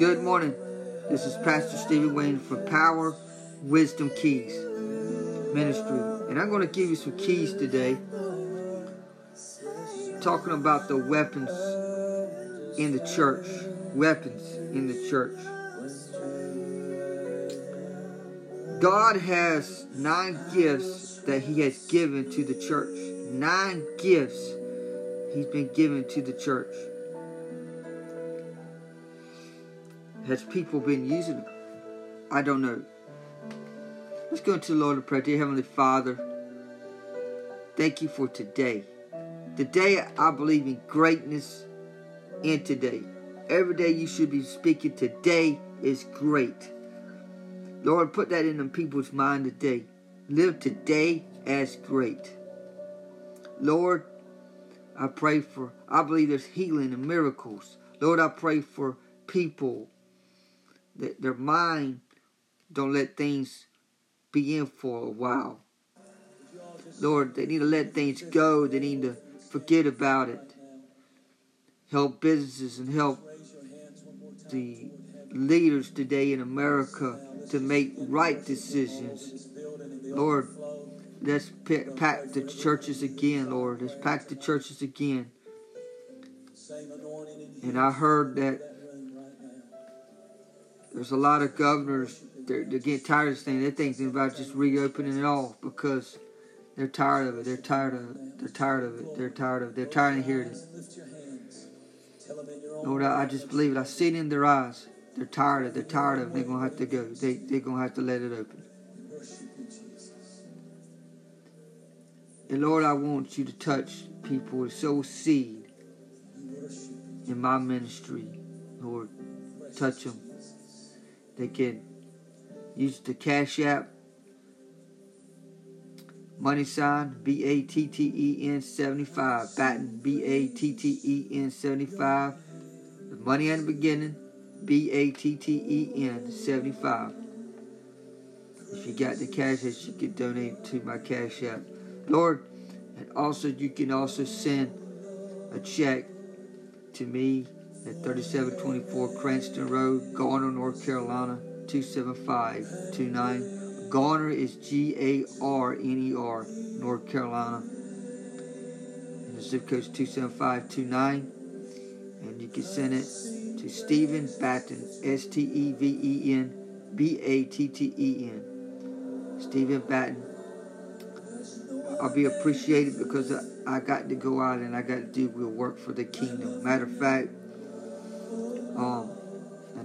Good morning. This is Pastor Stevie Wayne for Power Wisdom Keys Ministry. And I'm going to give you some keys today, talking about the weapons in the church. Weapons in the church. God has 9 gifts that He has given to the church. 9 gifts He's been given to the church. Has people been using them? I don't know. Let's go into the Lord in prayer. Dear Heavenly Father, thank you for today. Today, I believe in greatness in today. Every day you should be speaking, today is great. Lord, put that in the people's mind today. Live today as great. Lord, I believe there's healing and miracles. Lord, I pray for people that their mind don't let things be in for a while. Lord, they need to let things go. They need to forget about it. Help businesses and help the leaders today in America to make right decisions. Lord, let's pack the churches again, Lord. Let's pack the churches again. And I heard that there's a lot of governors, they're getting tired of this thing. They're thinking about just reopening it all because they're tired of it. They're tired of it. They're tired of it. They're tired of it. They're tired of hearing it. Lord, I just believe it. I see it in their eyes. They're tired of it. They're tired of it. They're going to have to go. They're going to have to let it open. And Lord, I want you to touch people with sow seed in my ministry. Lord, touch them. They can use the Cash App, $, BATTEN 75, Batten, BATTEN 75, the money at the beginning, BATTEN 75. If you got the Cash App, you can donate to my Cash App, Lord. And also, you can also send a check to me at 3724 Cranston Road, Garner, North Carolina, 27529. Garner is Garner, North Carolina. And the zip code is 27529. And you can send it to Steven Batten, STEVEN BATTEN. Steven Batten. I'll be appreciated because I got to go out and I got to do real work for the kingdom. Matter of fact,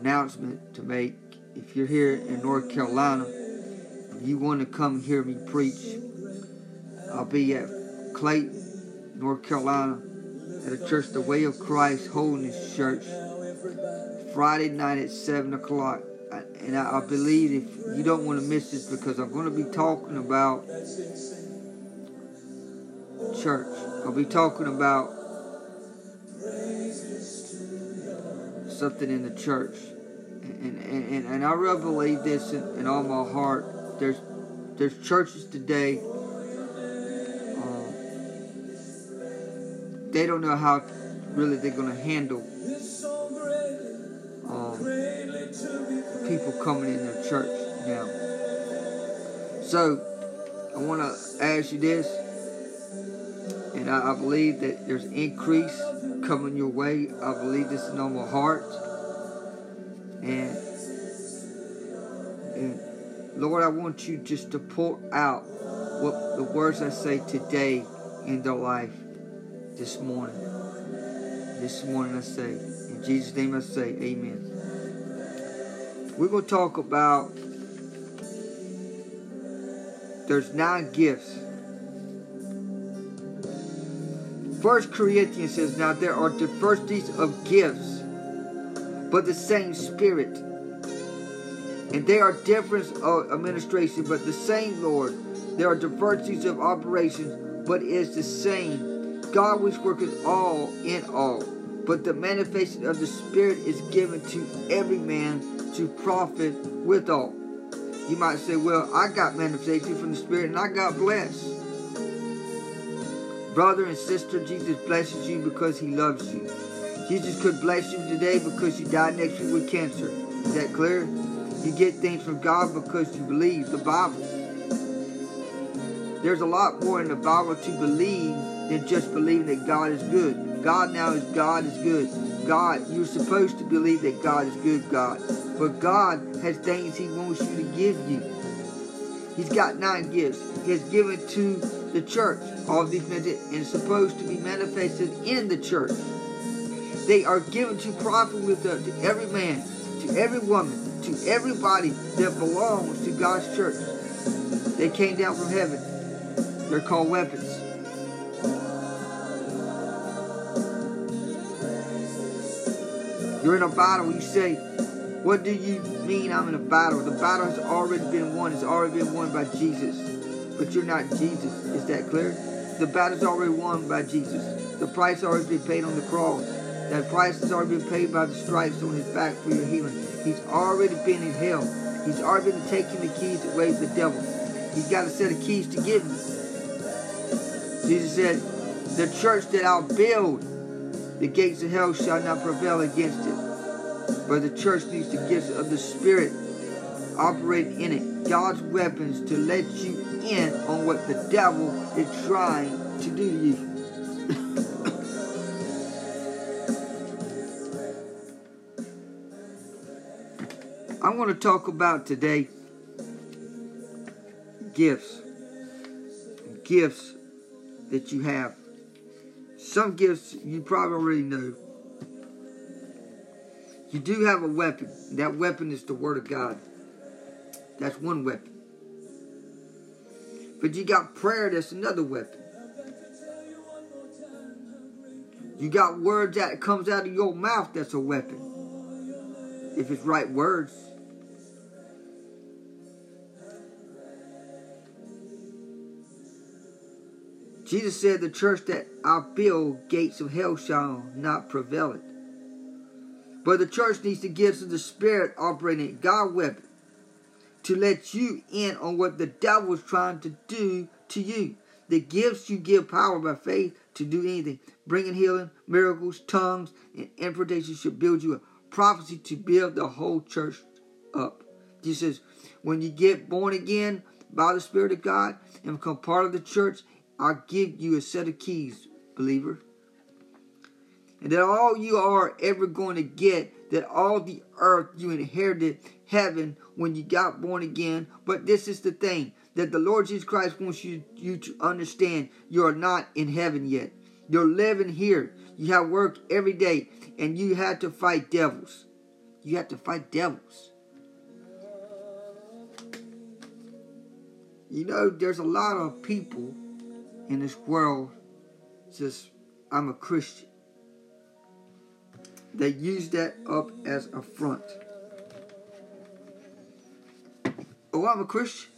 announcement to make. If you're here in North Carolina and you want to come hear me preach, I'll be at Clayton, North Carolina, at a church, The Way of Christ Holiness Church, Friday night at 7 o'clock. And I believe if you don't want to miss this, because I'm going to be talking about church. I'll be talking about something in the church. And I really believe this in all my heart. There's churches today, they don't know how really they're going to handle people coming in their church now. So I want to ask you this, and I believe that there's increase coming your way. I believe this in all my heart. And Lord, I want you just to pour out what the words I say today in their life this morning. This morning I say, in Jesus' name I say, amen. We're going to talk about there's 9 gifts. First Corinthians says, now there are diversities of gifts, but the same Spirit. And there are difference of administration, but the same Lord. There are diversities of operations, but it is the same God which worketh all in all. But the manifestation of the Spirit is given to every man to profit withal. You might say, well, I got manifestation from the Spirit and I got blessed. Brother and sister, Jesus blesses you because He loves you. Jesus could bless you today because you died next week with cancer. Is that clear? You get things from God because you believe the Bible. There's a lot more in the Bible to believe than just believing that God is good. God is good. God, you're supposed to believe that God is good, God. But God has things He wants you to give you. He's got 9 gifts. He has given to the church. All of these men and supposed to be manifested in the church. They are given to profit with to every man, to every woman, to everybody that belongs to God's church. They came down from heaven. They're called weapons. You're in a battle. You say, what do you mean I'm in a battle? The battle has already been won. It's already been won by Jesus. But you're not Jesus. Is that clear? The battle's already won by Jesus. The price already been paid on the cross. That price has already been paid by the stripes on His back for your healing. He's already been in hell. He's already been taking the keys that wave the devil. He's got a set of keys to give me. Jesus said, the church that I'll build, the gates of hell shall not prevail against it. But the church needs the gifts of the Spirit operate in it. God's weapons to let you in on what the devil is trying to do to you. I'm going to talk about today gifts. Gifts that you have. Some gifts you probably already know. You do have a weapon. That weapon is the Word of God. That's one weapon. But you got prayer. That's another weapon. You got words that comes out of your mouth. That's a weapon. If it's right words. Jesus said, the church that I build, gates of hell shall not prevail it. But the church needs the gifts of the Spirit operating at God's weapon to let you in on what the devil is trying to do to you. The gifts you give power by faith to do anything. Bringing healing, miracles, tongues, and impartation should build you a prophecy to build the whole church up. Jesus says, when you get born again by the Spirit of God and become part of the church, I'll give you a set of keys, believer. And that all you are ever going to get, that all the earth you inherited heaven when you got born again. But this is the thing, that the Lord Jesus Christ wants you to understand. You're not in heaven yet. You're living here. You have work every day. And you have to fight devils. You have to fight devils. You know, there's a lot of people in this world, just, I'm a Christian. They use that up as a front. Oh, I'm a Christian.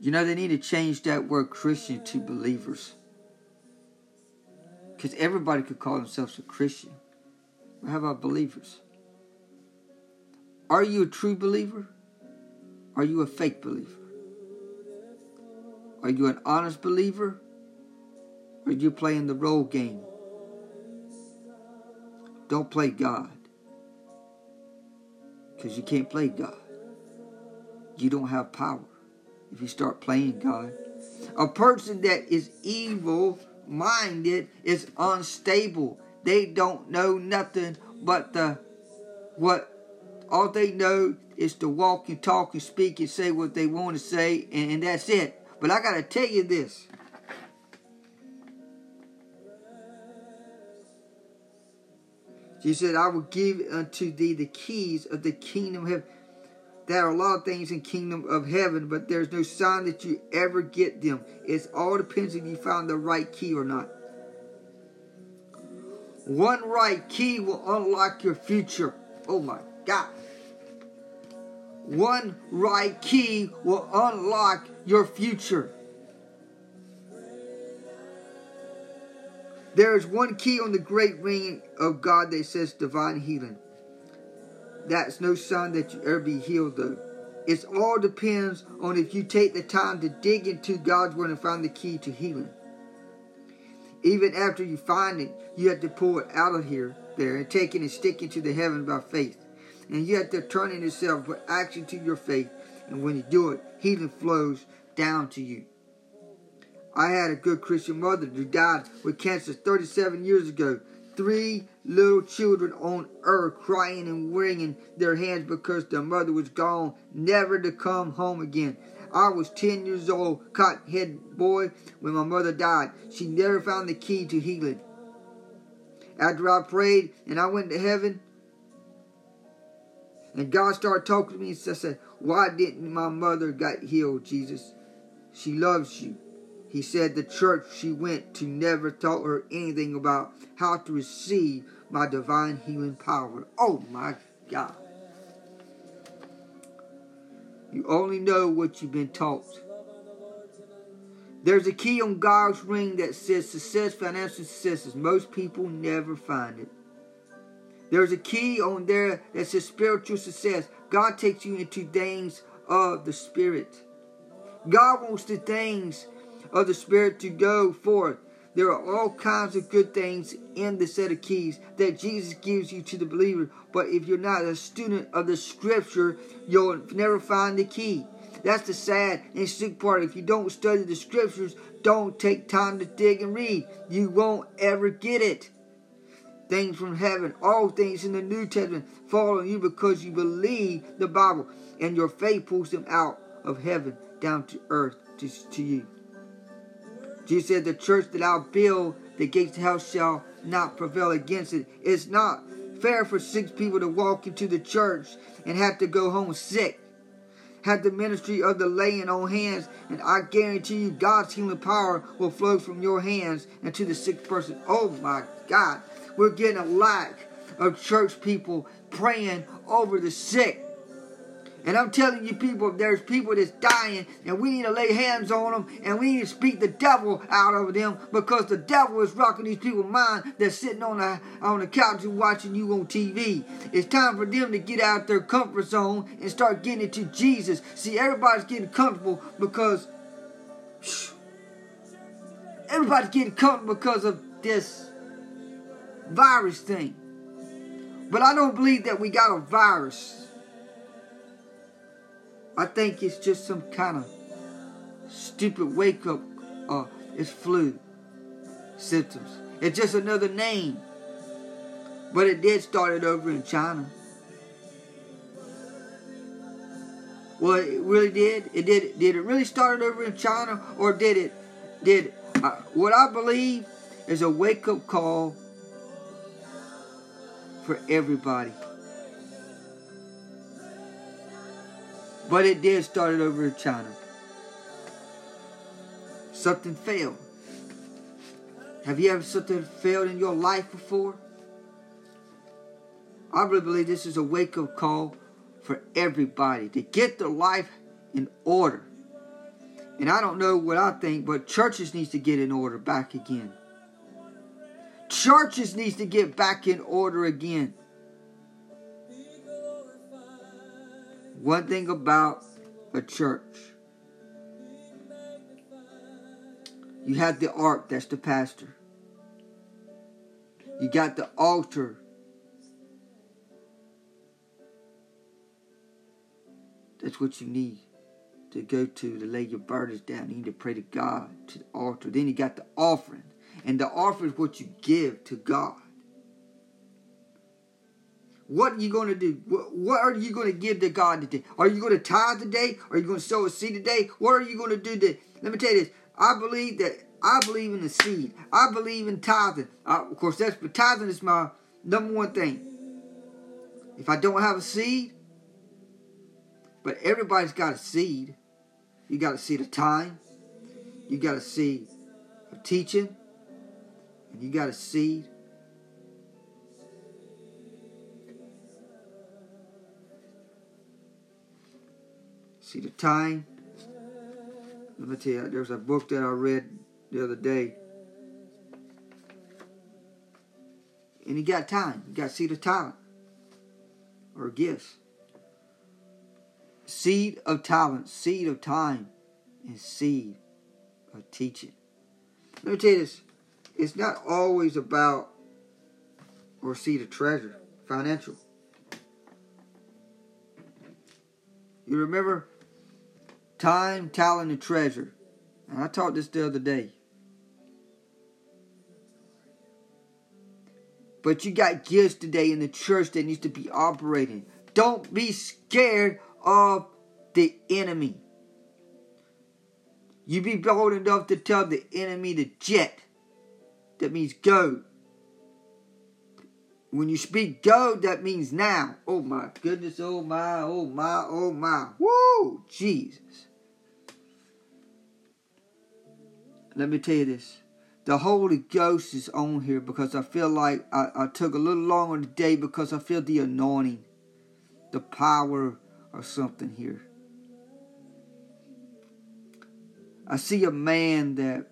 You know, they need to change that word Christian to believers. Because everybody could call themselves a Christian. But how about believers? Are you a true believer? Are you a fake believer? Are you an honest believer? Are you playing the role game? Don't play God. Because you can't play God. You don't have power if you start playing God. A person that is evil-minded is unstable. They don't know nothing but all they know is to walk and talk and speak and say what they want to say, and that's it. But I got to tell you this. She said, I will give unto thee the keys of the kingdom of heaven. There are a lot of things in kingdom of heaven, but there's no sign that you ever get them. It all depends if you find the right key or not. One right key will unlock your future. Oh my God. One right key will unlock your future. There is one key on the great ring of God that says divine healing. That's no sign that you ever be healed though. It all depends on if you take the time to dig into God's word and find the key to healing. Even after you find it, you have to pull it out of there, and take it and stick it to the heaven by faith. And you have to turn in yourself with action to your faith. And when you do it, healing flows down to you. I had a good Christian mother who died with cancer 37 years ago. 3 little children on earth crying and wringing their hands because their mother was gone, never to come home again. I was 10 years old, cot-headed boy, when my mother died. She never found the key to healing. After I prayed and I went to heaven, and God started talking to me, and said, "Why didn't my mother get healed, Jesus? She loves you." He said the church she went to never taught her anything about how to receive my divine healing power. Oh my God. You only know what you've been taught. There's a key on God's ring that says success, financial successes. Most people never find it. There's a key on there that says spiritual success. God takes you into things of the Spirit. God wants the things of the Spirit to go forth. There are all kinds of good things in the set of keys that Jesus gives you to the believer. But if you're not a student of the Scripture, you'll never find the key. That's the sad and sick part. If you don't study the Scriptures, don't take time to dig and read, you won't ever get it. Things from heaven, all things in the New Testament fall on you because you believe the Bible. And your faith pulls them out of heaven down to earth to you. Jesus said, "The church that I'll build, the gates of hell shall not prevail against it." It's not fair for 6 people to walk into the church and have to go home sick. Have the ministry of the laying on hands, and I guarantee you God's healing power will flow from your hands and to the sick person. Oh my God. We're getting a lack of church people praying over the sick. And I'm telling you people, there's people that's dying and we need to lay hands on them and we need to speak the devil out of them, because the devil is rocking these people's mind that's sitting on the couch and watching you on TV. It's time for them to get out their comfort zone and start getting into Jesus. See, everybody's getting comfortable because of this virus thing. But I don't believe that we got a virus. I think it's just some kind of stupid wake-up, it's flu symptoms. It's just another name. But it did start it over in China. Well, it really did. It did. Did it really start it over in China, or did it? What I believe is a wake-up call for everybody. But it did start it over in China. Something failed. Have you ever something failed in your life before? I really believe this is a wake-up call for everybody to get their life in order. And I don't know what I think, but churches need to get in order back again. Churches need to get back in order again. One thing about a church, you have the ark, that's the pastor. You got the altar, that's what you need to go to lay your burdens down. You need to pray to God, to the altar. Then you got the offering, and the offering is what you give to God. What are you going to do? What are you going to give to God today? Are you going to tithe today? Are you going to sow a seed today? What are you going to do today? Let me tell you this. I believe in the seed. I believe in tithing. Tithing is my number one thing. If I don't have a seed, but everybody's got a seed. You got a seed of time. You got a seed of teaching. And you got a seed the time. Let me tell you, there's a book that I read the other day. And you got time. You got seed of talent. Or gifts. Seed of talent. Seed of time. And seed of teaching. Let me tell you this. it's not always about or see the treasure, financial. You remember time, talent, and treasure. And I taught this the other day. But you got gifts today in the church that needs to be operating. Don't be scared of the enemy. You be bold enough to tell the enemy to jet. That means go. When you speak go, that means now. Oh my goodness, oh my, oh my, oh my. Woo, Jesus. Let me tell you this. The Holy Ghost is on here because I feel like I took a little longer today because I feel the anointing, the power of something here. I see a man that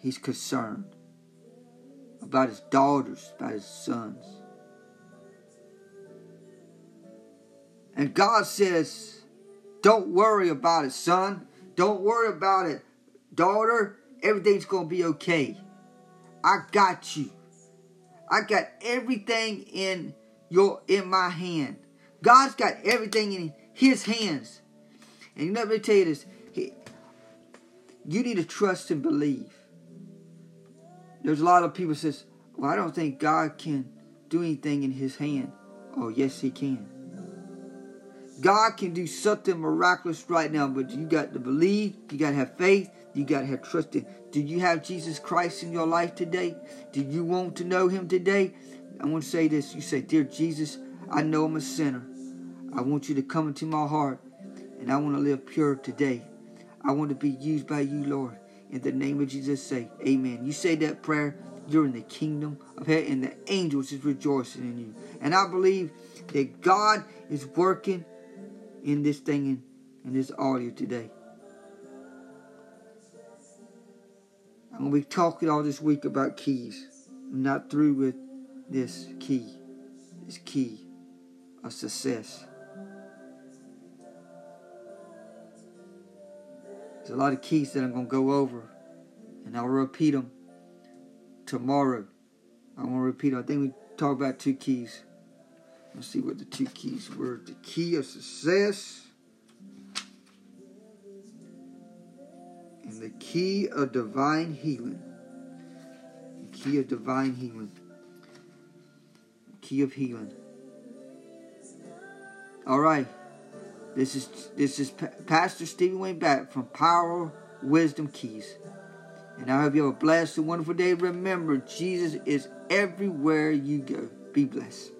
he's concerned about his daughters, about his sons. And God says, don't worry about it, son. Don't worry about it, daughter. Everything's going to be okay. I got you. I got everything in my hand. God's got everything in his hands. And let me tell you this. You need to trust and believe. There's a lot of people says, well, I don't think God can do anything in his hand. Oh, yes, he can. God can do something miraculous right now, but you got to believe, you got to have faith, you got to have trust in. Do you have Jesus Christ in your life today? Do you want to know him today? I want to say this. You say, dear Jesus, I know I'm a sinner. I want you to come into my heart, and I want to live pure today. I want to be used by you, Lord. In the name of Jesus, say amen. You say that prayer, you're in the kingdom of heaven, and the angels is rejoicing in you. And I believe that God is working in this thing, in this audio today. I'm going to be talking all this week about keys. I'm not through with this key. This key of success. There's a lot of keys that I'm going to go over. And I'll repeat them tomorrow. I'm going to repeat them. I think we talked about two keys. Let's see what the two keys were. The key of success. And the key of divine healing. The key of divine healing. The key of healing. Alright. This is Pastor Stevie Wayne Batten from Power Wisdom Keys. And I hope you have a blessed and wonderful day. Remember, Jesus is everywhere you go. Be blessed.